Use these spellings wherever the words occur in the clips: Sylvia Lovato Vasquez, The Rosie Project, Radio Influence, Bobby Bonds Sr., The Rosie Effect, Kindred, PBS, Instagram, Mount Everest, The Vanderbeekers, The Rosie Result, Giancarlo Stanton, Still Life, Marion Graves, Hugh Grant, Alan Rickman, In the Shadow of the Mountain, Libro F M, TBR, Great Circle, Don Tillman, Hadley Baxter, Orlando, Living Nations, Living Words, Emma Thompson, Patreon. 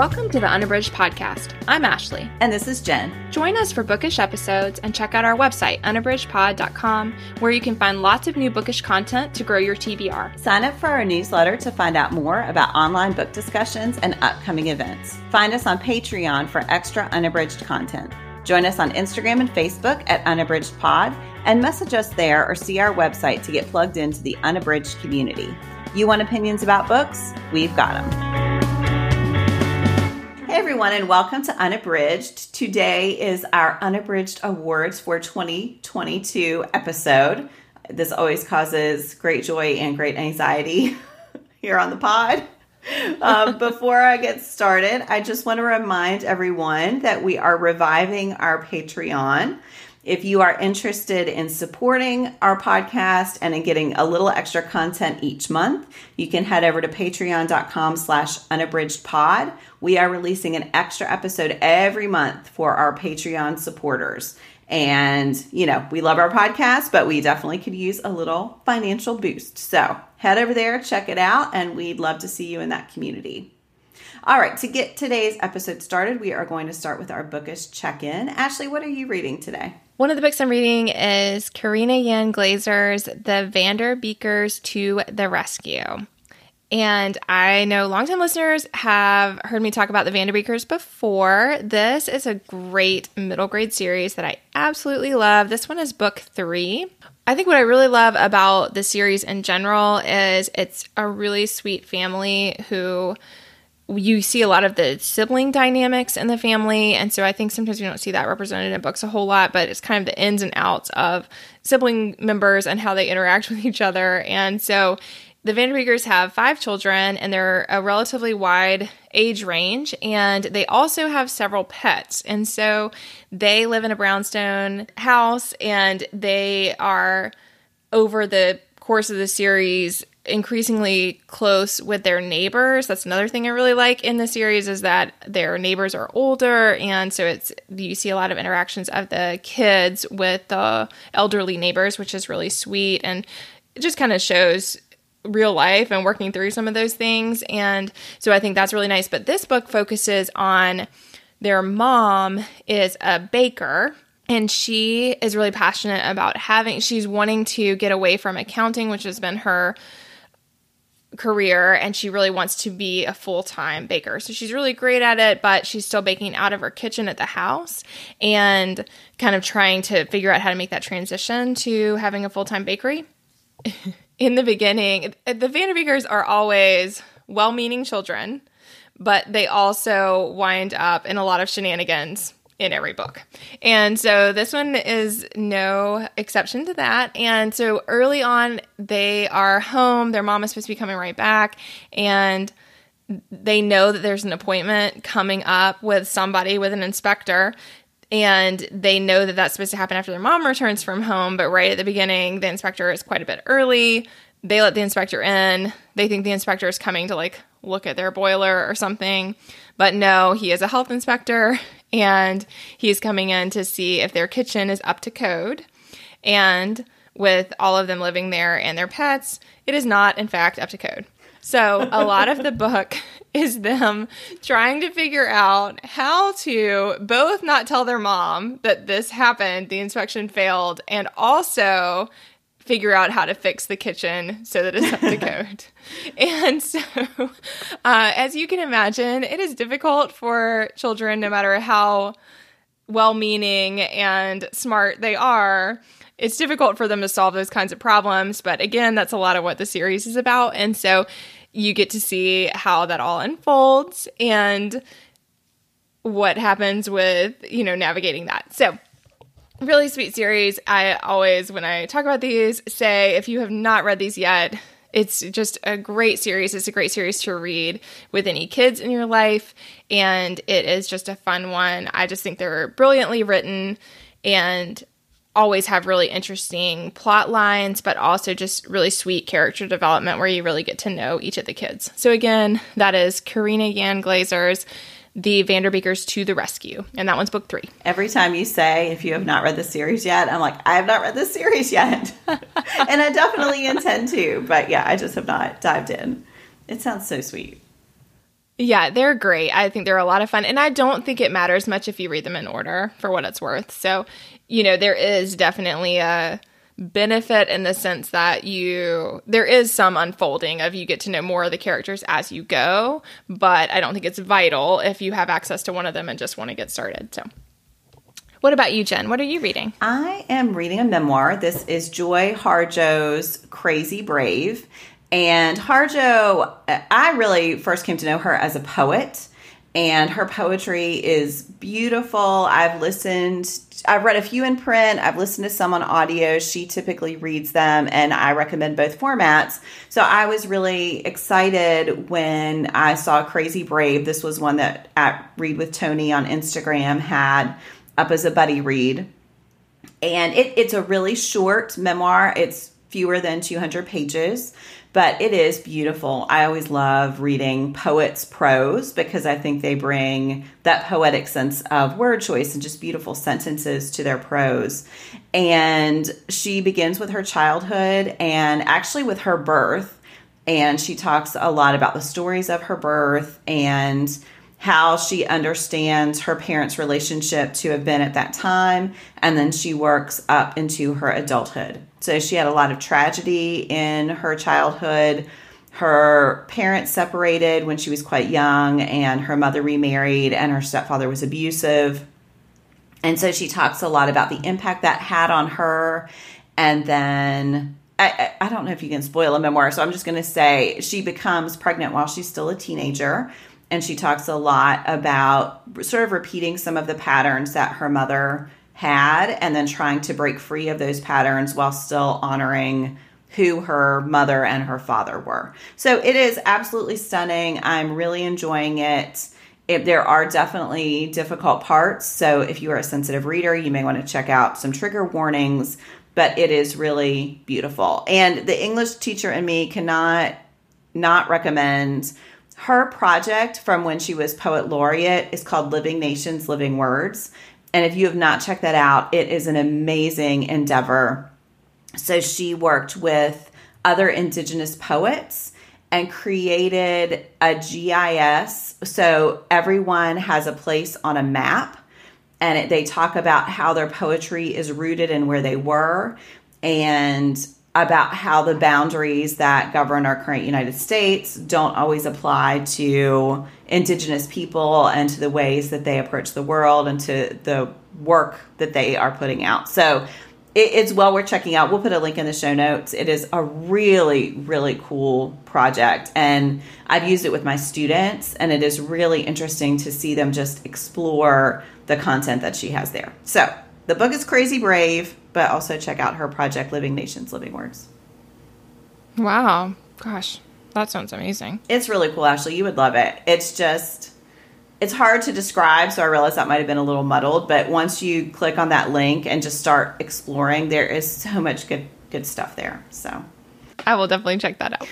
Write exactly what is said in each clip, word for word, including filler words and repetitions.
Welcome to the Unabridged Podcast. I'm Ashley. And this is Jen. Join us for bookish episodes and check out our website, unabridged pod dot com, where you can find lots of new bookish content to grow your T B R. Sign up for our newsletter to find out more about online book discussions and upcoming events. Find us on Patreon for extra unabridged content. Join us on Instagram and Facebook at Unabridged Pod and message us there or see our website to get plugged into the Unabridged community. You want opinions about books? We've got them. Hey everyone, and welcome to Unabridged. Today is our Unabridged Awards for twenty twenty-two episode. This always causes great joy and great anxiety here on the pod. um, before I get started, I just want to remind everyone that we are reviving our Patreon. If you are interested in supporting our podcast and in getting a little extra content each month, you can head over to patreon.com slash unabridgedpod. We are releasing an extra episode every month for our Patreon supporters. And, you know, we love our podcast, but we definitely could use a little financial boost. So head over there, check it out, and we'd love to see you in that community. All right, to get today's episode started, we are going to start with our bookish check-in. Ashley, what are you reading today? One of the books I'm reading is Karina Yan Glazer's The Vanderbeekers to the Rescue. And I know longtime listeners have heard me talk about the Vanderbeekers before. This is a great middle grade series that I absolutely love. This one is book three. I think what I really love about the series in general is it's a really sweet family who you see a lot of the sibling dynamics in the family. And so I think sometimes you don't see that represented in books a whole lot, but it's kind of the ins and outs of sibling members and how they interact with each other. And so the Vanderbeekers have five children, and they're a relatively wide age range, and they also have several pets. And so they live in a brownstone house, and they are, over the course of the series, increasingly close with their neighbors. That's another thing I really like in the series, is that their neighbors are older, and so it's you see a lot of interactions of the kids with the elderly neighbors, which is really sweet, and it just kind of shows real life and working through some of those things. And so I think that's really nice. But this book focuses on their mom is a baker, and she is really passionate about having, she's wanting to get away from accounting, which has been her career, and she really wants to be a full-time baker. So she's really great at it, but she's still baking out of her kitchen at the house and kind of trying to figure out how to make that transition to having a full-time bakery. In the beginning, the Vanderbeekers are always well-meaning children, but they also wind up in a lot of shenanigans in every book. And so this one is no exception to that. And so early on, they are home. Their mom is supposed to be coming right back, and they know that there's an appointment coming up with somebody, with an inspector. And they know that that's supposed to happen after their mom returns from home. But right at the beginning, the inspector is quite a bit early. They let the inspector in. They think the inspector is coming to, like, look at their boiler or something. But no, he is a health inspector. And he's coming in to see if their kitchen is up to code. And with all of them living there and their pets, it is not, in fact, up to code. So a lot of the book is them trying to figure out how to both not tell their mom that this happened, the inspection failed, and also figure out how to fix the kitchen so that it's up to code. And so, uh, as you can imagine, it is difficult for children, no matter how well-meaning and smart they are. It's difficult for them to solve those kinds of problems, but again, that's a lot of what the series is about. And so you get to see how that all unfolds and what happens with, you know, navigating that. So really sweet series. I always, when I talk about these, say if you have not read these yet, it's just a great series. It's a great series to read with any kids in your life, and it is just a fun one. I just think they're brilliantly written and always have really interesting plot lines, but also just really sweet character development where you really get to know each of the kids. So again, that is Karina Yan Glazer's The Vanderbeekers to the Rescue, and that one's book three. Every time you say, if you have not read the series yet, I'm like, I have not read this series yet. And I definitely intend to, but yeah, I just have not dived in. It sounds so sweet. Yeah, they're great. I think they're a lot of fun. And I don't think it matters much if you read them in order, for what it's worth. So, you know, there is definitely a benefit in the sense that you, there is some unfolding of you get to know more of the characters as you go, but I don't think it's vital if you have access to one of them and just want to get started. So what about you, Jen? What are you reading? I am reading a memoir. This is Joy Harjo's Crazy Brave. And Harjo, I really first came to know her as a poet, and her poetry is beautiful. I've listened, I've read a few in print, I've listened to some on audio. She typically reads them, and I recommend both formats. So I was really excited when I saw Crazy Brave. This was one that at Read with Tony on Instagram had up as a buddy read. And it, it's a really short memoir. It's fewer than two hundred pages. But it is beautiful. I always love reading poets' prose because I think they bring that poetic sense of word choice and just beautiful sentences to their prose. And she begins with her childhood and actually with her birth. And she talks a lot about the stories of her birth and how she understands her parents' relationship to have been at that time. And then she works up into her adulthood. So she had a lot of tragedy in her childhood. Her parents separated when she was quite young, and her mother remarried, and her stepfather was abusive. And so she talks a lot about the impact that had on her. And then, I, I don't know if you can spoil a memoir, so I'm just going to say she becomes pregnant while she's still a teenager. And she talks a lot about sort of repeating some of the patterns that her mother had, and then trying to break free of those patterns while still honoring who her mother and her father were. So it is absolutely stunning. I'm really enjoying it. If there are definitely difficult parts, so if you are a sensitive reader, you may want to check out some trigger warnings, but it is really beautiful. And the English teacher in me cannot not recommend her project from when she was Poet Laureate. Is called Living Nations, Living Words. And if you have not checked that out, it is an amazing endeavor. So she worked with other Indigenous poets and created a G I S. So everyone has a place on a map, and it, they talk about how their poetry is rooted in where they were, and about how the boundaries that govern our current United States don't always apply to Indigenous people and to the ways that they approach the world and to the work that they are putting out. So it, it's well worth checking out. We'll put a link in the show notes. It is a really, really cool project. And I've used it with my students, and it is really interesting to see them just explore the content that she has there. So the book is Crazy Brave, but also check out her project, Living Nations, Living Words. Wow. Gosh, that sounds amazing. It's really cool, Ashley. You would love it. It's just, it's hard to describe, so I realize that might have been a little muddled, but once you click on that link and just start exploring, there is so much good, good stuff there. So I will definitely check that out.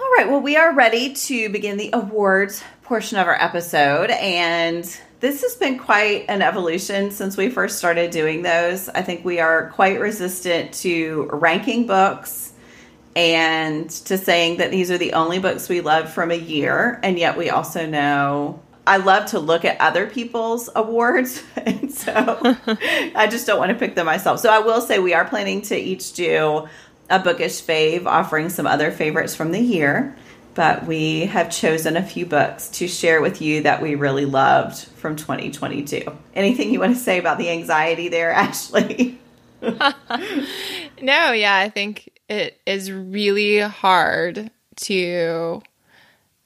All right. Well, we are ready to begin the awards portion of our episode, and this has been quite an evolution since we first started doing those. I think we are quite resistant to ranking books and to saying that these are the only books we love from a year. And yet we also know I love to look at other people's awards. And so I just don't want to pick them myself. So I will say we are planning to each do a bookish fave, offering some other favorites from the year. But we have chosen a few books to share with you that we really loved from twenty twenty-two. Anything you want to say about the anxiety there, Ashley? No, yeah, I think it is really hard to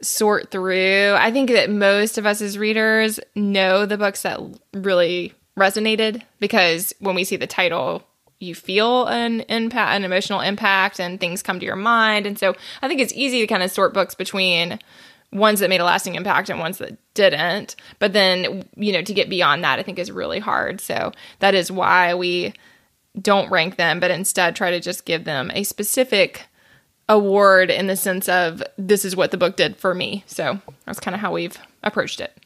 sort through. I think that most of us as readers know the books that really resonated, because when we see the title, you feel an impact, an emotional impact, and things come to your mind. And so I think it's easy to kind of sort books between ones that made a lasting impact and ones that didn't. But then, you know, to get beyond that, I think is really hard. So that is why we don't rank them, but instead try to just give them a specific award in the sense of this is what the book did for me. So that's kind of how we've approached it.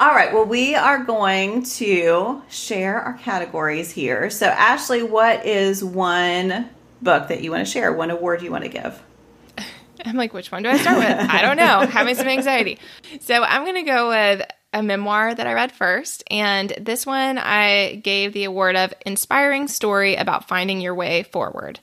All right, well, we are going to share our categories here. So, Ashley, what is one book that you want to share, one award you want to give? I'm like, which one do I start with? I don't know. Having some anxiety. So I'm going to go with a memoir that I read first. And this one I gave the award of Inspiring Story About Finding Your Way Forward.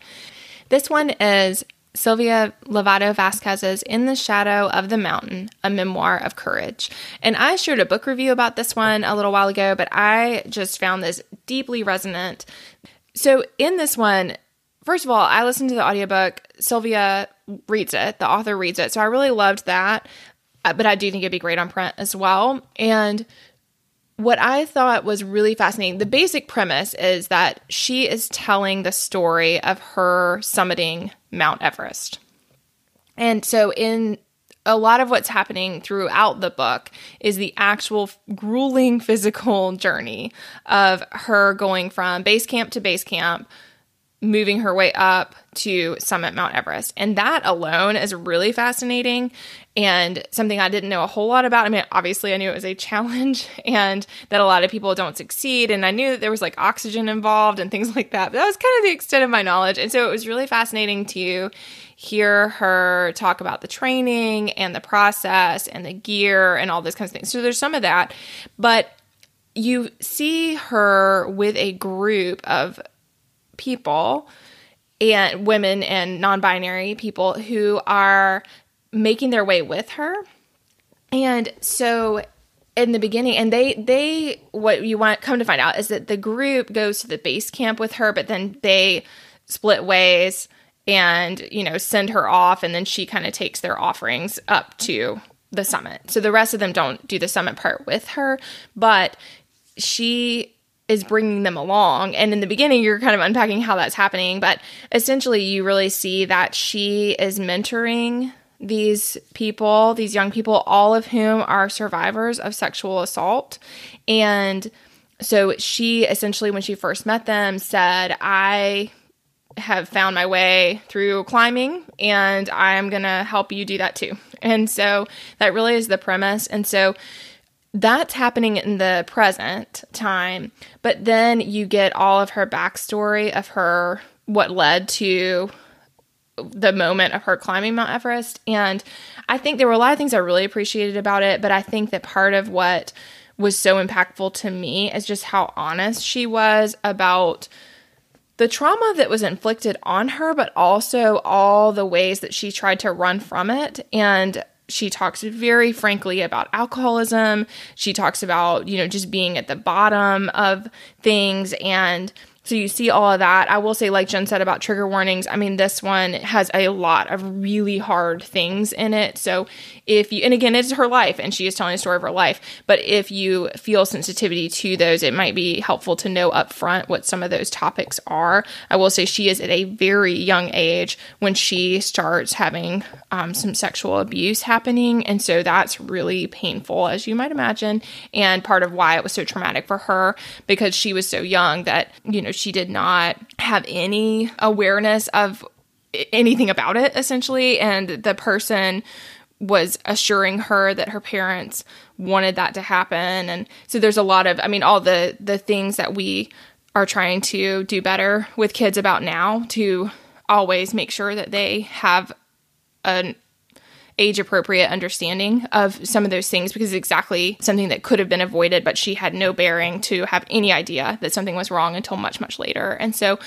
This one is Sylvia Lovato Vasquez's In the Shadow of the Mountain, a memoir of courage. And I shared a book review about this one a little while ago, but I just found this deeply resonant. So in this one, first of all, I listened to the audiobook. Sylvia reads it. The author reads it. So I really loved that, but I do think it'd be great on print as well. And what I thought was really fascinating, the basic premise is that she is telling the story of her summiting Mount Everest. And so in a lot of what's happening throughout the book is the actual grueling physical journey of her going from base camp to base camp, moving her way up to summit Mount Everest. And that alone is really fascinating and something I didn't know a whole lot about. I mean, obviously I knew it was a challenge and that a lot of people don't succeed. And I knew that there was like oxygen involved and things like that. But that was kind of the extent of my knowledge. And so it was really fascinating to hear her talk about the training and the process and the gear and all those kinds of things. So there's some of that, but you see her with a group of people and women and non-binary people who are making their way with her. And so in the beginning, and they, they, what you want come to find out is that the group goes to the base camp with her, but then they split ways and, you know, send her off. And then she kind of takes their offerings up to the summit. So the rest of them don't do the summit part with her, but she is bringing them along. And in the beginning, you're kind of unpacking how that's happening. But essentially, you really see that she is mentoring these people, these young people, all of whom are survivors of sexual assault. And so she essentially, when she first met them, said, I have found my way through climbing, and I'm going to help you do that too. And so that really is the premise. And so that's happening in the present time, but then you get all of her backstory of her, what led to the moment of her climbing Mount Everest. And I think there were a lot of things I really appreciated about it, but I think that part of what was so impactful to me is just how honest she was about the trauma that was inflicted on her, but also all the ways that she tried to run from it. And she talks very frankly about alcoholism. She talks about, you know, just being at the bottom of things. And so you see all of that. I will say, like Jen said about trigger warnings, I mean, this one has a lot of really hard things in it. So if you, and again, it's her life and she is telling a story of her life, but if you feel sensitivity to those, it might be helpful to know upfront what some of those topics are. I will say she is at a very young age when she starts having um, some sexual abuse happening. And so that's really painful, as you might imagine. And part of why it was so traumatic for her, because she was so young that, you know, she did not have any awareness of anything about it, essentially. And the person was assuring her that her parents wanted that to happen. And so there's a lot of, I mean, all the, the things that we are trying to do better with kids about now, to always make sure that they have an age-appropriate understanding of some of those things, because it's exactly something that could have been avoided, but she had no bearing to have any idea that something was wrong until much, much later. And so,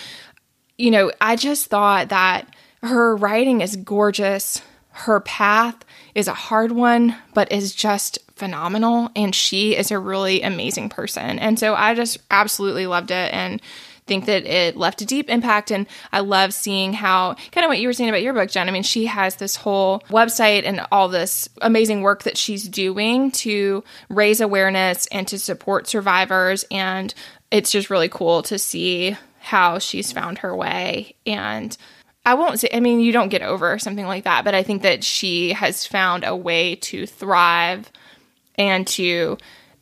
you know, I just thought that her writing is gorgeous. Her path is a hard one, but is just phenomenal. And she is a really amazing person. And so I just absolutely loved it and think that it left a deep impact. And I love seeing how, kind of what you were saying about your book, Jen, I mean, she has this whole website and all this amazing work that she's doing to raise awareness and to support survivors. And it's just really cool to see how she's found her way. And I won't say, I mean, you don't get over something like that, but I think that she has found a way to thrive and to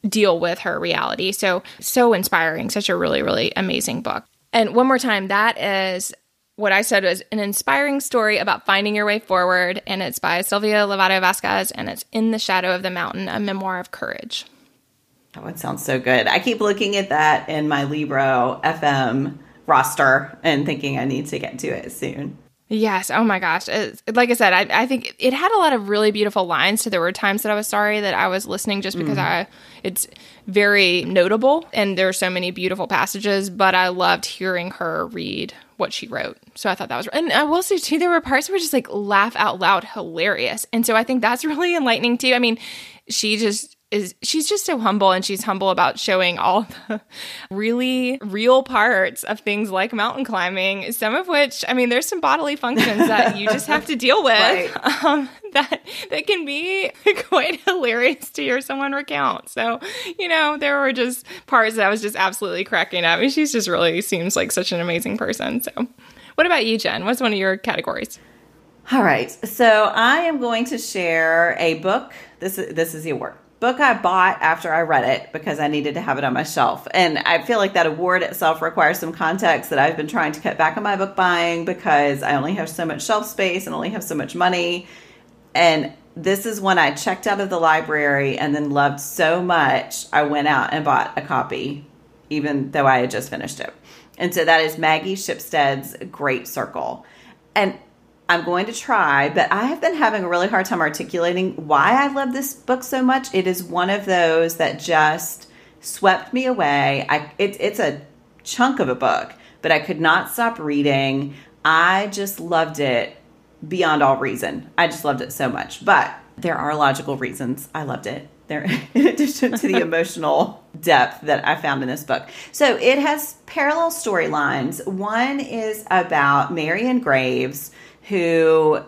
deal with her reality. So, so inspiring. Such a really, really amazing book. And one more time, that is what I said was an inspiring story about finding your way forward. And it's by Sylvia Lovato Vasquez, and it's In the Shadow of the Mountain, a memoir of courage. Oh, it sounds so good. I keep looking at that in my Libro F M roster and thinking I need to get to it soon. Yes. Oh my gosh. It's, like I said, I, I think it had a lot of really beautiful lines. So there were times that I was sorry that I was listening just because mm. I, it's very notable and there are so many beautiful passages, but I loved hearing her read what she wrote. So I thought that was, and I will say too, there were parts that were just like laugh out loud, hilarious. And so I think that's really enlightening too. I mean, she just, Is she's just so humble, and she's humble about showing all the really real parts of things like mountain climbing, some of which, I mean, there's some bodily functions that you just have to deal with right. um, that that can be quite hilarious to hear someone recount. So, you know, there were just parts that I was just absolutely cracking up. I mean, she's just really seems like such an amazing person. So what about you, Jen? What's one of your categories? All right. So I am going to share a book. This is, this is the award. Book I bought after I read it because I needed to have it on my shelf. And I feel like that award itself requires some context that I've been trying to cut back on my book buying because I only have so much shelf space and only have so much money. And this is when I checked out of the library and then loved so much, I went out and bought a copy, even though I had just finished it. And so that is Maggie Shipstead's Great Circle. And I'm going to try, but I have been having a really hard time articulating why I love this book so much. It is one of those that just swept me away. I, it, it's a chunk of a book, but I could not stop reading. I just loved it beyond all reason. I just loved it so much. But there are logical reasons I loved it, there, in addition to the emotional depth that I found in this book. So it has parallel storylines. One is about Marion Graves, who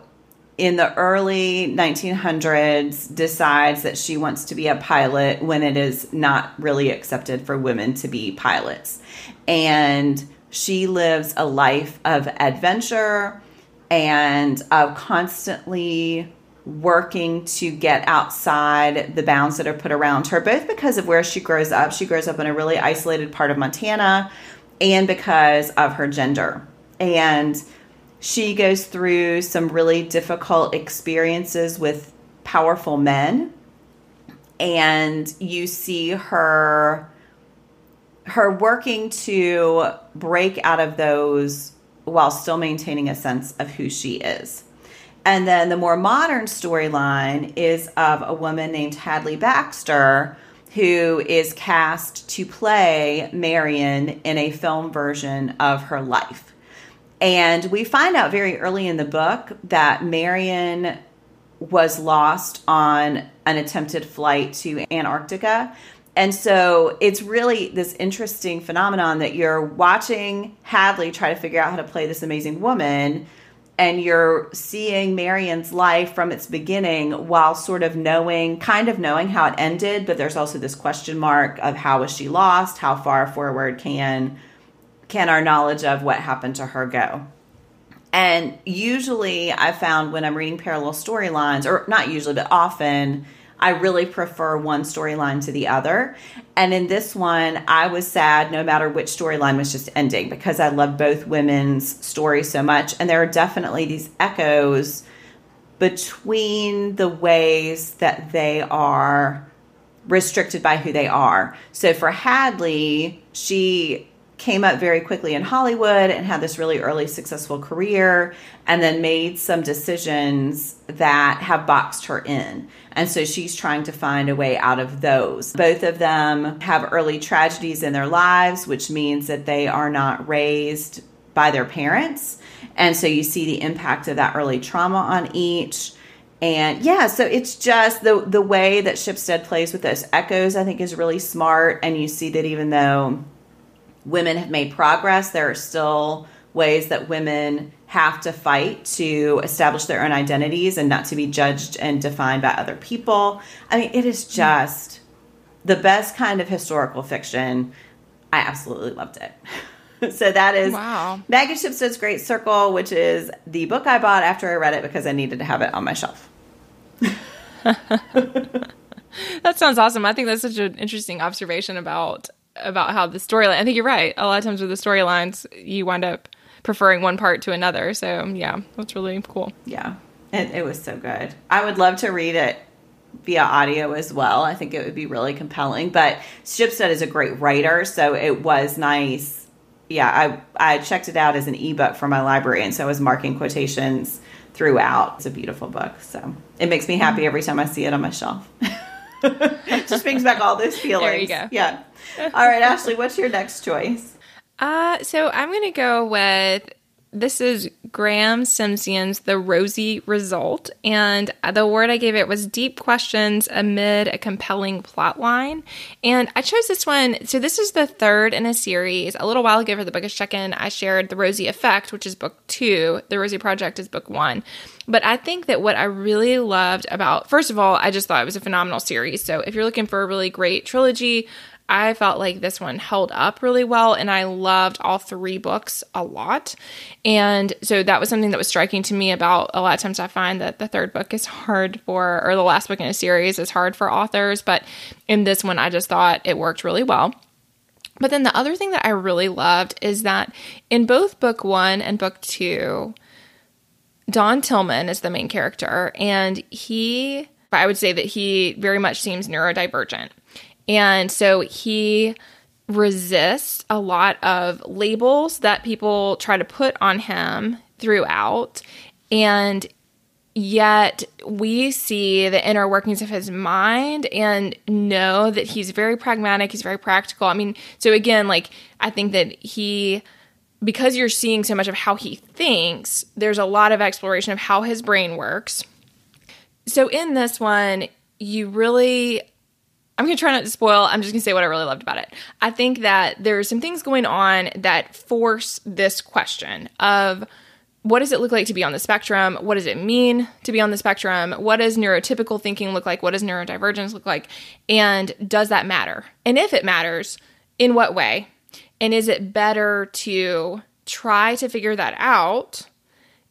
in the early nineteen hundreds decides that she wants to be a pilot when it is not really accepted for women to be pilots. And she lives a life of adventure and of constantly working to get outside the bounds that are put around her, both because of where she grows up. She grows up in a really isolated part of Montana, and because of her gender. And she goes through some really difficult experiences with powerful men, and you see her her working to break out of those while still maintaining a sense of who she is. And then the more modern storyline is of a woman named Hadley Baxter, who is cast to play Marion in a film version of her life. And we find out very early in the book that Marion was lost on an attempted flight to Antarctica. And so it's really this interesting phenomenon that you're watching Hadley try to figure out how to play this amazing woman, and you're seeing Marion's life from its beginning while sort of knowing, kind of knowing how it ended, but there's also this question mark of how was she lost, how far forward can can our knowledge of what happened to her go? And usually I found when I'm reading parallel storylines, or not usually, but often, I really prefer one storyline to the other. And in this one, I was sad no matter which storyline was just ending, because I love both women's stories so much. And there are definitely these echoes between the ways that they are restricted by who they are. So for Hadley, she came up very quickly in Hollywood and had this really early successful career, and then made some decisions that have boxed her in. And so she's trying to find a way out of those. Both of them have early tragedies in their lives, which means that they are not raised by their parents. And so you see the impact of that early trauma on each. And yeah, so it's just the, the way that Shipstead plays with those echoes, I think, is really smart. And you see that even though women have made progress, there are still ways that women have to fight to establish their own identities and not to be judged and defined by other people. I mean, it is just the best kind of historical fiction. I absolutely loved it. So that is wow. Maggie Shipstead's Great Circle, which is the book I bought after I read it because I needed to have it on my shelf. That sounds awesome. I think that's such an interesting observation about about how the storyline, I think you're right. A lot of times with the storylines, you wind up preferring one part to another. So yeah, that's really cool. Yeah. It, it was so good. I would love to read it via audio as well. I think it would be really compelling, but Shipstead is a great writer. So it was nice yeah, I, I checked it out as an ebook from my library, and so I was marking quotations throughout. It's a beautiful book, so it makes me happy every time I see it on my shelf. It just brings back all those feelings. There you go. Yeah. All right, Ashley, what's your next choice? Uh, so I'm going to go with, this is Graham Simsian's The Rosie Result, and the word I gave it was deep questions amid a compelling plot line. And I chose this one. So this is the third in a series. A little while ago for the bookish check-in, I shared The Rosie Effect, which is book two. The Rosie Project is book one. But I think that what I really loved about, first of all, I just thought it was a phenomenal series. So if you're looking for a really great trilogy, I felt like this one held up really well, and I loved all three books a lot. And so that was something that was striking to me about, a lot of times I find that the third book is hard for, or the last book in a series is hard for authors. But in this one, I just thought it worked really well. But then the other thing that I really loved is that in both book one and book two, Don Tillman is the main character, and he, I would say that he very much seems neurodivergent. And so he resists a lot of labels that people try to put on him throughout. And yet we see the inner workings of his mind and know that he's very pragmatic, he's very practical. I mean, so again, like, I think that he, because you're seeing so much of how he thinks, there's a lot of exploration of how his brain works. So in this one, you really... I'm going to try not to spoil. I'm just going to say what I really loved about it. I think that there's some things going on that force this question of, what does it look like to be on the spectrum? What does it mean to be on the spectrum? What does neurotypical thinking look like? What does neurodivergence look like? And does that matter? And if it matters, in what way? And is it better to try to figure that out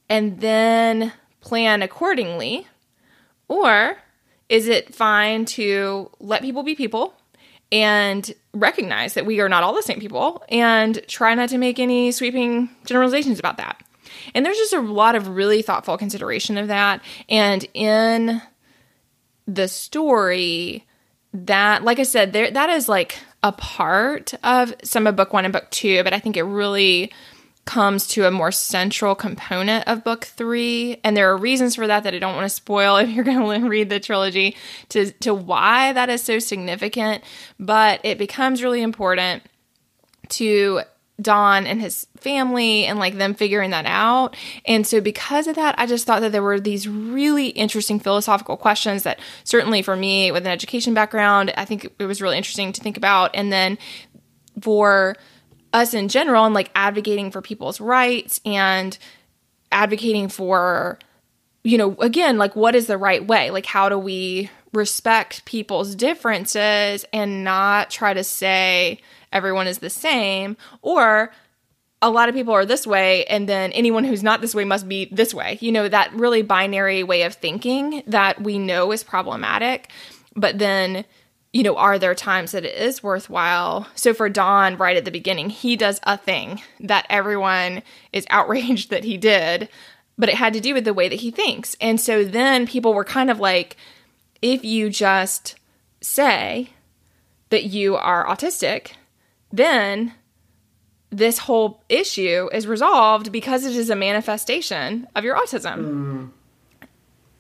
and then plan accordingly? Or... is it fine to let people be people and recognize that we are not all the same people and try not to make any sweeping generalizations about that? And there's just a lot of really thoughtful consideration of that. And in the story, that, like I said, there, that is like a part of some of book one and book two, but I think it really comes to a more central component of book three. And there are reasons for that that I don't want to spoil if you're going to read the trilogy to, to why that is so significant. But it becomes really important to Don and his family and like them figuring that out. And so because of that, I just thought that there were these really interesting philosophical questions that certainly for me with an education background, I think it was really interesting to think about. And then for us in general, and like advocating for people's rights and advocating for, you know, again, like what is the right way? Like how do we respect people's differences and not try to say everyone is the same, or a lot of people are this way and then anyone who's not this way must be this way. You know, that really binary way of thinking that we know is problematic, but then you know, are there times that it is worthwhile? So for Don, right at the beginning, he does a thing that everyone is outraged that he did, but it had to do with the way that he thinks. And so then people were kind of like, if you just say that you are autistic, then this whole issue is resolved because it is a manifestation of your autism. Mm.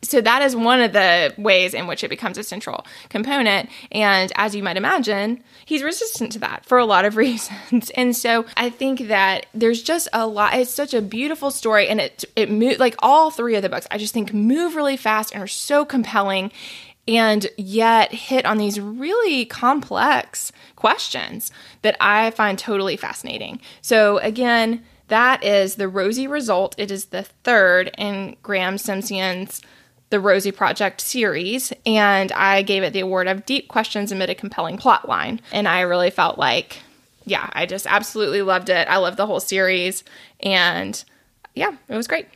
So that is one of the ways in which it becomes a central component. And as you might imagine, he's resistant to that for a lot of reasons. And so I think that there's just a lot. It's such a beautiful story. And it it moved, like all three of the books, I just think move really fast and are so compelling and yet hit on these really complex questions that I find totally fascinating. So again, that is The Rosie Result. It is the third in Graham Simsian's The Rosie Project series, and I gave it the award of deep questions amid a compelling plot line. And I really felt like, yeah, I just absolutely loved it. I loved the whole series, and yeah, it was great.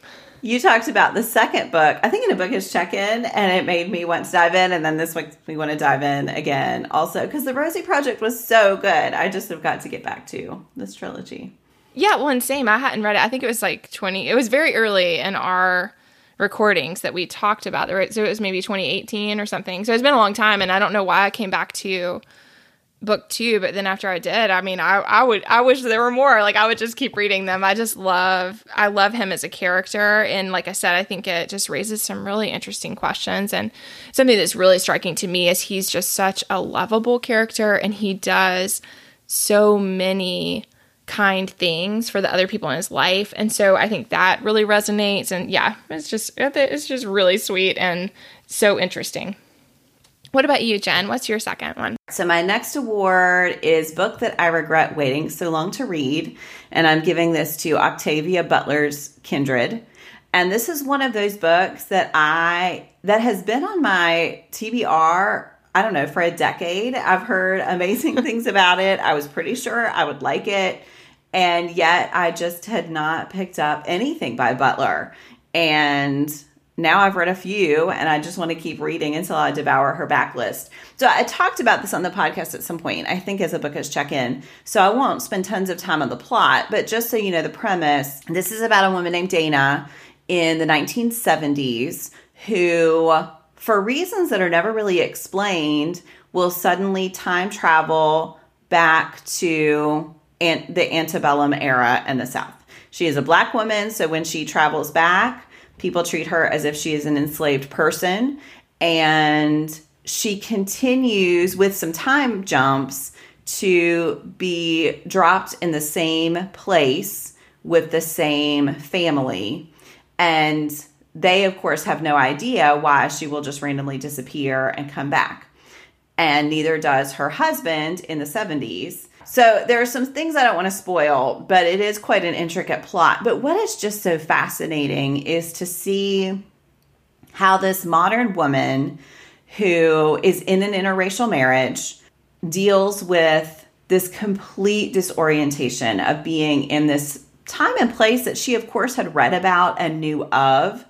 You talked about the second book, I think in a bookish check-in, and it made me want to dive in, and then this week we want to dive in again also, because The Rosie Project was so good. I just have got to get back to this trilogy. Yeah, well, and same, I hadn't read it. I think it was like twenty, it was very early in our recordings that we talked about, right? So it was maybe twenty eighteen or something. So it's been a long time, and I don't know why I came back to book two, but then after I did, I mean, I, I would, I wish there were more. Like, I would just keep reading them. I just love, I love him as a character. And like I said, I think it just raises some really interesting questions. And something that's really striking to me is he's just such a lovable character, and he does so many kind things for the other people in his life. And so I think that really resonates. And yeah, it's just, it's just really sweet and so interesting. What about you, Jen? What's your second one? So my next award is book that I regret waiting so long to read, and I'm giving this to Octavia Butler's Kindred. And this is one of those books that I that has been on my T B R, I don't know, for a decade. I've heard amazing things about it. I was pretty sure I would like it, and yet I just had not picked up anything by Butler. And now I've read a few, and I just want to keep reading until I devour her backlist. So I talked about this on the podcast at some point, I think, as a book as check-in. So I won't spend tons of time on the plot, but just so you know the premise, this is about a woman named Dana in the nineteen seventies who, for reasons that are never really explained, will suddenly time travel back to an- the antebellum era in the South. She is a Black woman, so when she travels back, people treat her as if she is an enslaved person, and she continues with some time jumps to be dropped in the same place with the same family. And they, of course, have no idea why she will just randomly disappear and come back. And neither does her husband in the seventies. So there are some things I don't want to spoil, but it is quite an intricate plot. But what is just so fascinating is to see how this modern woman who is in an interracial marriage deals with this complete disorientation of being in this time and place that she, of course, had read about and knew of.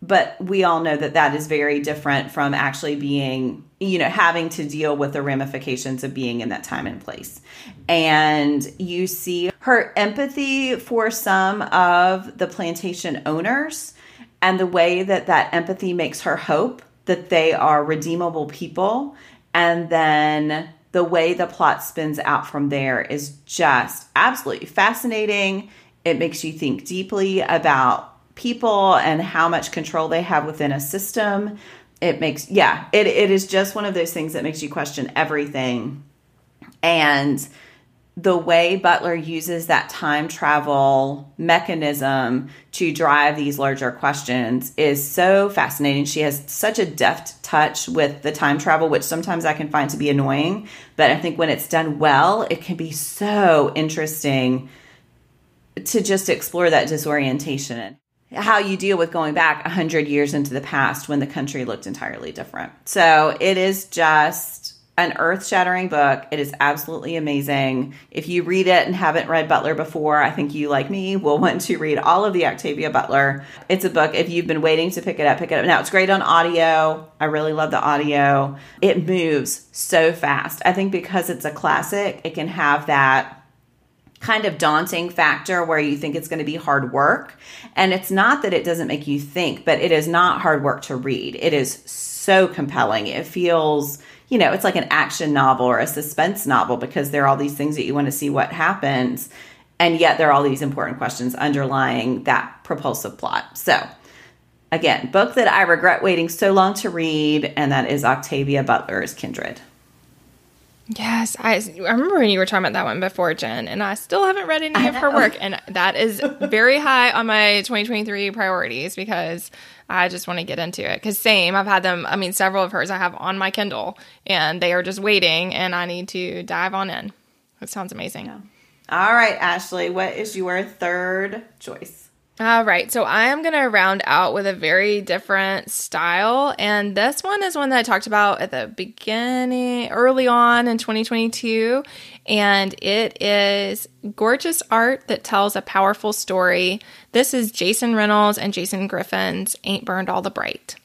But we all know that that is very different from actually being, you know, having to deal with the ramifications of being in that time and place. And you see her empathy for some of the plantation owners and the way that that empathy makes her hope that they are redeemable people. And then the way the plot spins out from there is just absolutely fascinating. It makes you think deeply about people and how much control they have within a system. It makes, yeah, it, it is just one of those things that makes you question everything. And the way Butler uses that time travel mechanism to drive these larger questions is so fascinating. She has such a deft touch with the time travel, which sometimes I can find to be annoying, but I think when it's done well, it can be so interesting to just explore that disorientation. How you deal with going back one hundred years into the past when the country looked entirely different. So it is just an earth-shattering book. It is absolutely amazing. If you read it and haven't read Butler before, I think you, like me, will want to read all of the Octavia Butler. It's a book, if you've been waiting to pick it up, pick it up. Now, it's great on audio. I really love the audio. It moves so fast. I think because it's a classic, it can have that kind of daunting factor where you think it's going to be hard work. And it's not that it doesn't make you think, but it is not hard work to read. It is so compelling. It feels, you know, it's like an action novel or a suspense novel because there are all these things that you want to see what happens. And yet there are all these important questions underlying that propulsive plot. So again, book that I regret waiting so long to read, and that is Octavia Butler's Kindred. Yes, I, I remember when you were talking about that one before, Jen, and I still haven't read any of her work, and that is very high on my twenty twenty-three priorities because I just want to get into it. Because same, I've had them, I mean, several of hers I have on my Kindle, and they are just waiting, and I need to dive on in. That sounds amazing. Yeah. All right, Ashley, what is your third choice? All right, so I am going to round out with a very different style, and this one is one that I talked about at the beginning, early on in twenty twenty-two, and it is Gorgeous Art That Tells a Powerful Story. This is Jason Reynolds and Jason Griffin's Ain't Burned All the Bright.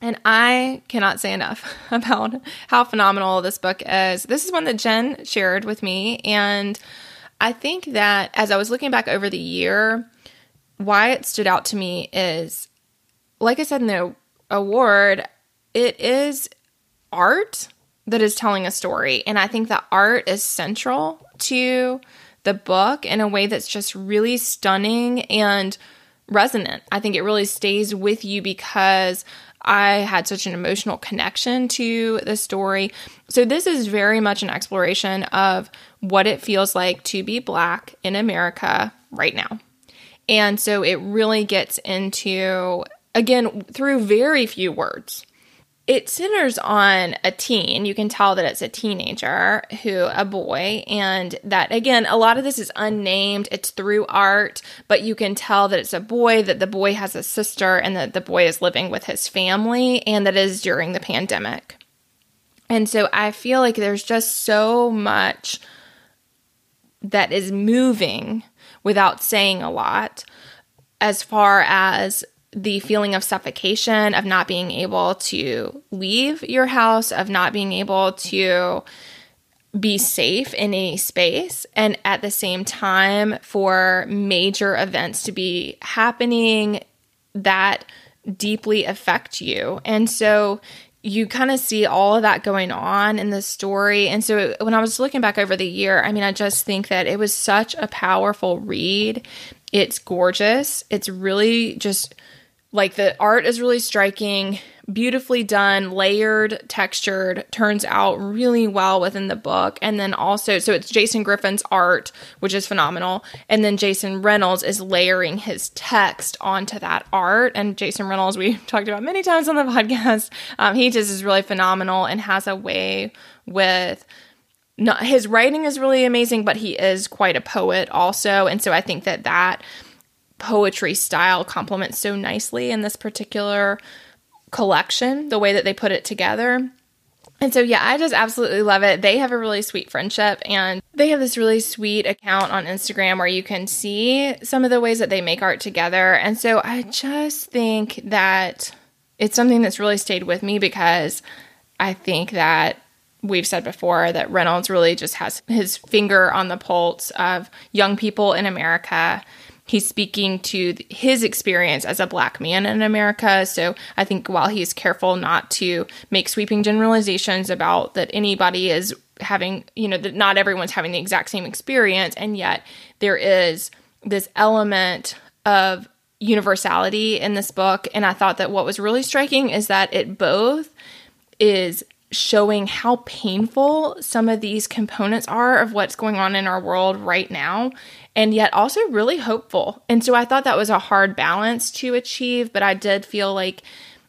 And I cannot say enough about how phenomenal this book is. This is one that Jen shared with me, and I think that as I was looking back over the year, why it stood out to me is, like I said in the award, it is art, that is telling a story. And I think the art is central to the book in a way that's just really stunning and resonant. I think it really stays with you because I had such an emotional connection to the story. So this is very much an exploration of what it feels like to be Black in America right now. And so it really gets into, again, through very few words. It centers on a teen. You can tell that it's a teenager, who, a boy, and that, again, a lot of this is unnamed. It's through art, but you can tell that it's a boy, that the boy has a sister, and that the boy is living with his family, and that is during the pandemic. And so I feel like there's just so much that is moving without saying a lot, as far as the feeling of suffocation, of not being able to leave your house, of not being able to be safe in any space. And at the same time, for major events to be happening that deeply affect you. And so you kind of see all of that going on in the story. And so when I was looking back over the year, I mean, I just think that it was such a powerful read. It's gorgeous. It's really just... Like, the art is really striking, beautifully done, layered, textured, turns out really well within the book. And then also, so it's Jason Griffin's art, which is phenomenal. And then Jason Reynolds is layering his text onto that art. And Jason Reynolds, we've talked about many times on the podcast, um, he just is really phenomenal and has a way with... No, his writing is really amazing, but he is quite a poet also. And so I think that that... poetry style complements so nicely in this particular collection, the way that they put it together. And so, yeah, I just absolutely love it. They have a really sweet friendship, and they have this really sweet account on Instagram where you can see some of the ways that they make art together. And so I just think that it's something that's really stayed with me, because I think that we've said before that Reynolds really just has his finger on the pulse of young people in America. He's speaking to his experience as a Black man in America. So I think while he's careful not to make sweeping generalizations about that anybody is having, you know, that not everyone's having the exact same experience, and yet there is this element of universality in this book. And I thought that what was really striking is that it both is showing how painful some of these components are of what's going on in our world right now, and yet also really hopeful. And so I thought that was a hard balance to achieve, but I did feel like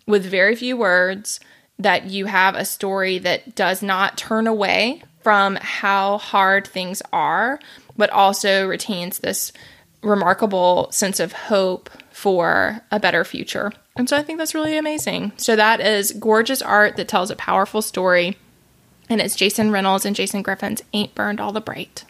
with very few words that you have a story that does not turn away from how hard things are, but also retains this remarkable sense of hope for a better future. And so I think that's really amazing. So that is gorgeous art that tells a powerful story, and it's Jason Reynolds and Jason Griffin's Ain't Burned All the Bright.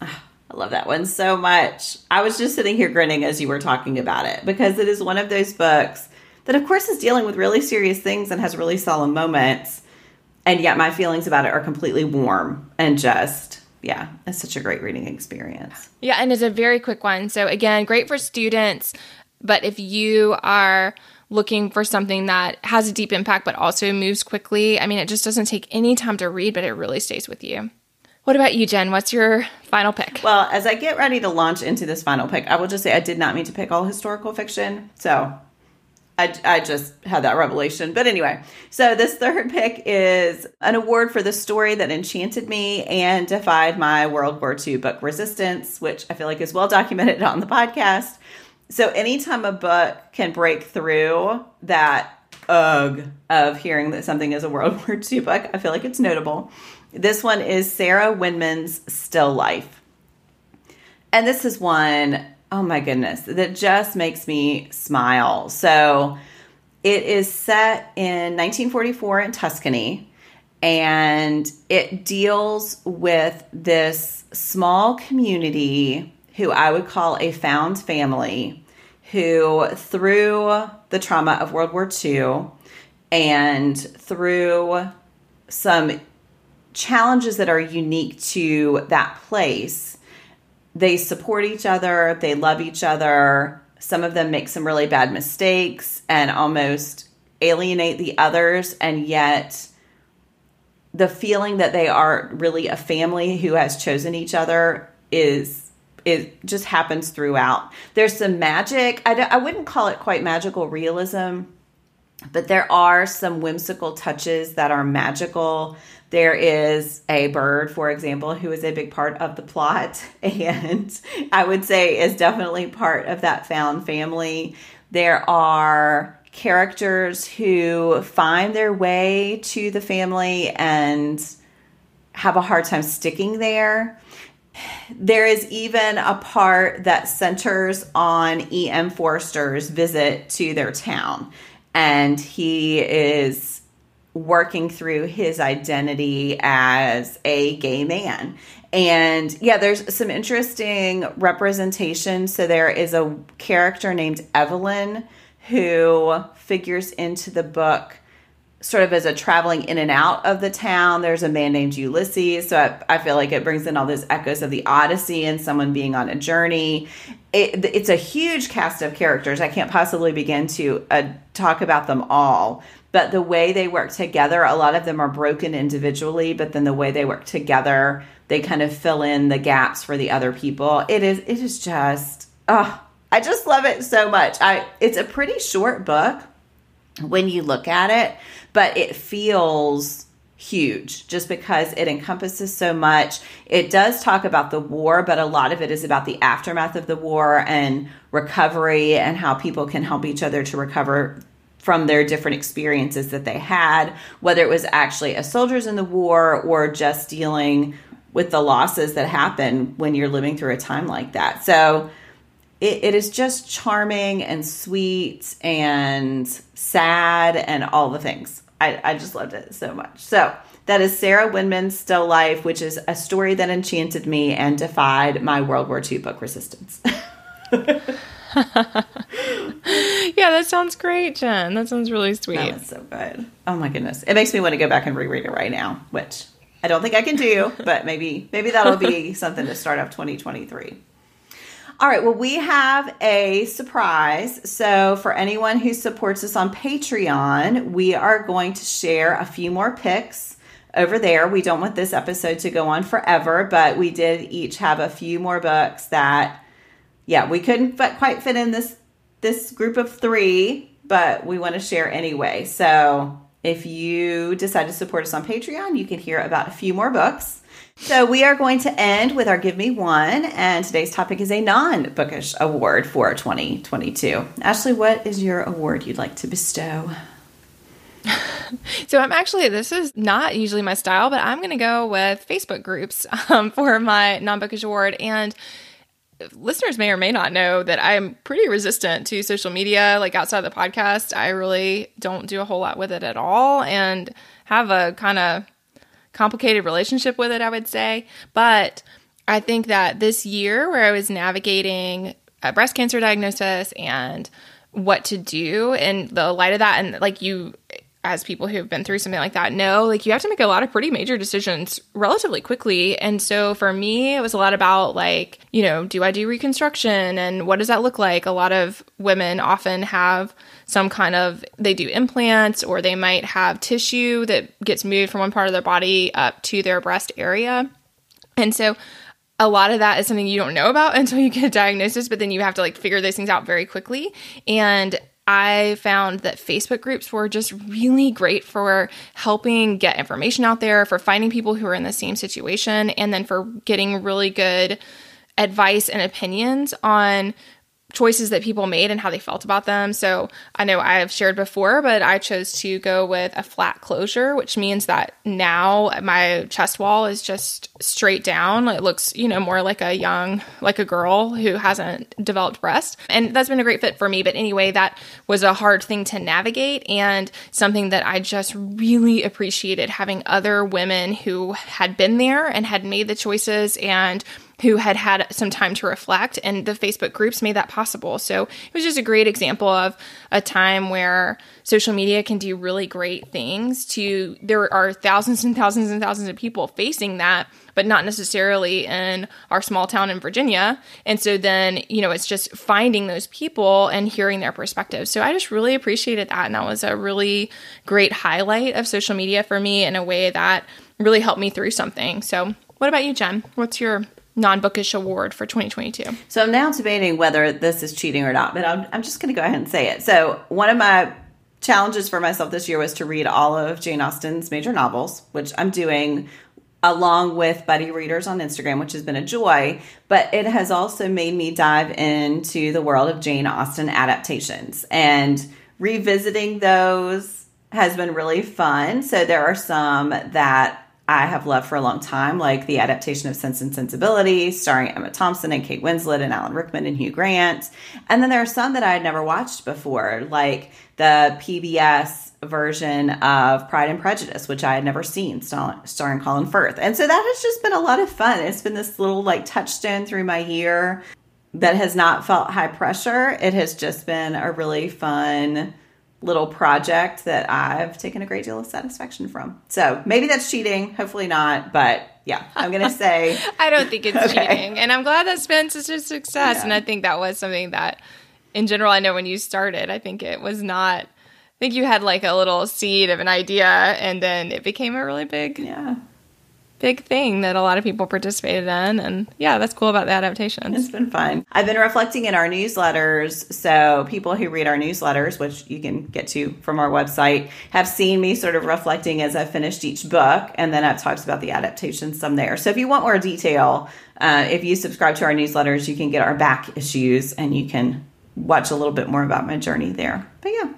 I love that one so much. I was just sitting here grinning as you were talking about it, because it is one of those books that, of course, is dealing with really serious things and has really solemn moments. And yet my feelings about it are completely warm and just, yeah, it's such a great reading experience. Yeah, and it's a very quick one. So again, great for students. But if you are looking for something that has a deep impact but also moves quickly, I mean, it just doesn't take any time to read, but it really stays with you. What about you, Jen? What's your final pick? Well, as I get ready to launch into this final pick, I will just say I did not mean to pick all historical fiction. So I, I just had that revelation. But anyway, so this third pick is an award for the story that enchanted me and defied my World War Two book resistance, which I feel like is well documented on the podcast. So anytime a book can break through that ugh of hearing that something is a World War Two book, I feel like it's notable. This one is Sarah Winman's Still Life. And this is one, oh my goodness, that just makes me smile. So it is set in nineteen forty-four in Tuscany, and it deals with this small community who I would call a found family, who through the trauma of World War Two and through some challenges that are unique to that place, they support each other, they love each other. Some of them make some really bad mistakes and almost alienate the others, and yet the feeling that they are really a family who has chosen each other is, it just happens throughout. There's some magic. I, I wouldn't call it quite magical realism, but there are some whimsical touches that are magical. There is a bird, for example, who is a big part of the plot, and I would say is definitely part of that found family. There are characters who find their way to the family and have a hard time sticking there. There is even a part that centers on E M Forster's visit to their town. And he is working through his identity as a gay man. And yeah, there's some interesting representation. So there is a character named Evelyn who figures into the book sort of as a traveling in and out of the town. There's a man named Ulysses. So I, I feel like it brings in all those echoes of the Odyssey and someone being on a journey. It, it's a huge cast of characters. I can't possibly begin to uh, talk about them all. But the way they work together, a lot of them are broken individually, but then the way they work together, they kind of fill in the gaps for the other people. It is, it is just, oh, I just love it so much. I, it's a pretty short book when you look at it, but it feels huge just because it encompasses so much. It does talk about the war, but a lot of it is about the aftermath of the war and recovery and how people can help each other to recover from their different experiences that they had, whether it was actually as soldiers in the war or just dealing with the losses that happen when you're living through a time like that. So It, it is just charming and sweet and sad and all the things. I, I just loved it so much. So that is Sarah Winman's Still Life, which is a story that enchanted me and defied my World War Two book resistance. Yeah, that sounds great, Jen. That sounds really sweet. That was so good. Oh, my goodness. It makes me want to go back and reread it right now, which I don't think I can do, but maybe maybe that'll be something to start off twenty twenty-three. All right, well, we have a surprise. So for anyone who supports us on Patreon, we are going to share a few more picks over there. We don't want this episode to go on forever, but we did each have a few more books that, yeah, we couldn't quite fit in this, this group of three, but we want to share anyway. So if you decide to support us on Patreon, you can hear about a few more books. So we are going to end with our Give Me One, and today's topic is a non-bookish award for twenty twenty-two. Ashley, what is your award you'd like to bestow? So I'm actually, this is not usually my style, but I'm going to go with Facebook groups um, for my non-bookish award. And listeners may or may not know that I'm pretty resistant to social media. Like outside the podcast, I really don't do a whole lot with it at all and have a kind of complicated relationship with it, I would say. But I think that this year where I was navigating a breast cancer diagnosis and what to do in the light of that, and like you, as people who have been through something like that know, like you have to make a lot of pretty major decisions relatively quickly. And so for me, it was a lot about like, you know, do I do reconstruction and what does that look like? A lot of women often have some kind of, they do implants or they might have tissue that gets moved from one part of their body up to their breast area. And so a lot of that is something you don't know about until you get a diagnosis, but then you have to like figure those things out very quickly. And I found that Facebook groups were just really great for helping get information out there, for finding people who are in the same situation, and then for getting really good advice and opinions on choices that people made and how they felt about them. So I know I've shared before, but I chose to go with a flat closure, which means that now my chest wall is just straight down. It looks, you know, more like a young, like a girl who hasn't developed breast. And that's been a great fit for me. But anyway, that was a hard thing to navigate and something that I just really appreciated having other women who had been there and had made the choices and who had had some time to reflect, and the Facebook groups made that possible. So it was just a great example of a time where social media can do really great things to, there are thousands and thousands and thousands of people facing that, but not necessarily in our small town in Virginia. And so then, you know, it's just finding those people and hearing their perspectives. So I just really appreciated that. And that was a really great highlight of social media for me in a way that really helped me through something. So what about you, Jen? What's your non-bookish award for twenty twenty-two? So I'm now debating whether this is cheating or not, but I'm, I'm just going to go ahead and say it. So one of my challenges for myself this year was to read all of Jane Austen's major novels, which I'm doing along with buddy readers on Instagram, which has been a joy, but it has also made me dive into the world of Jane Austen adaptations, and revisiting those has been really fun. So there are some that I have loved for a long time, like the adaptation of Sense and Sensibility, starring Emma Thompson and Kate Winslet and Alan Rickman and Hugh Grant. And then there are some that I had never watched before, like the P B S version of Pride and Prejudice, which I had never seen, starring Colin Firth. And so that has just been a lot of fun. It's been this little like touchstone through my year that has not felt high pressure. It has just been a really fun little project that I've taken a great deal of satisfaction from. So maybe that's cheating. Hopefully not. But yeah, I'm going to say. I don't think it's okay. Cheating. And I'm glad that's been such a success. Yeah. And I think that was something that in general, I know when you started, I think it was not, I think you had like a little seed of an idea and then it became a really big, yeah. big thing that a lot of people participated in. And yeah, that's cool about the adaptations. It's been fun. I've been reflecting in our newsletters. So people who read our newsletters, which you can get to from our website, have seen me sort of reflecting as I finished each book. And then I've talked about the adaptations some there. So if you want more detail, uh, if you subscribe to our newsletters, you can get our back issues and you can watch a little bit more about my journey there. But yeah.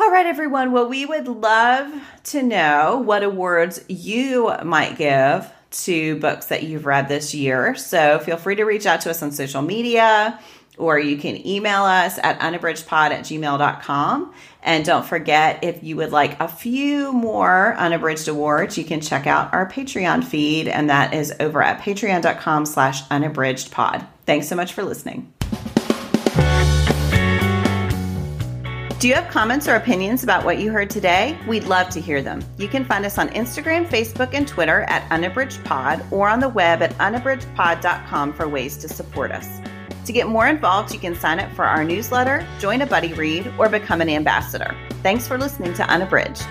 All right, everyone. Well, we would love to know what awards you might give to books that you've read this year. So feel free to reach out to us on social media, or you can email us at unabridgedpod at gmail dot com. And don't forget, if you would like a few more Unabridged awards, you can check out our Patreon feed, and that is over at patreon.com slash unabridgedpod. Thanks so much for listening. Do you have comments or opinions about what you heard today? We'd love to hear them. You can find us on Instagram, Facebook, and Twitter at unabridgedpod, or on the web at unabridgedpod dot com for ways to support us. To get more involved, you can sign up for our newsletter, join a buddy read, or become an ambassador. Thanks for listening to Unabridged.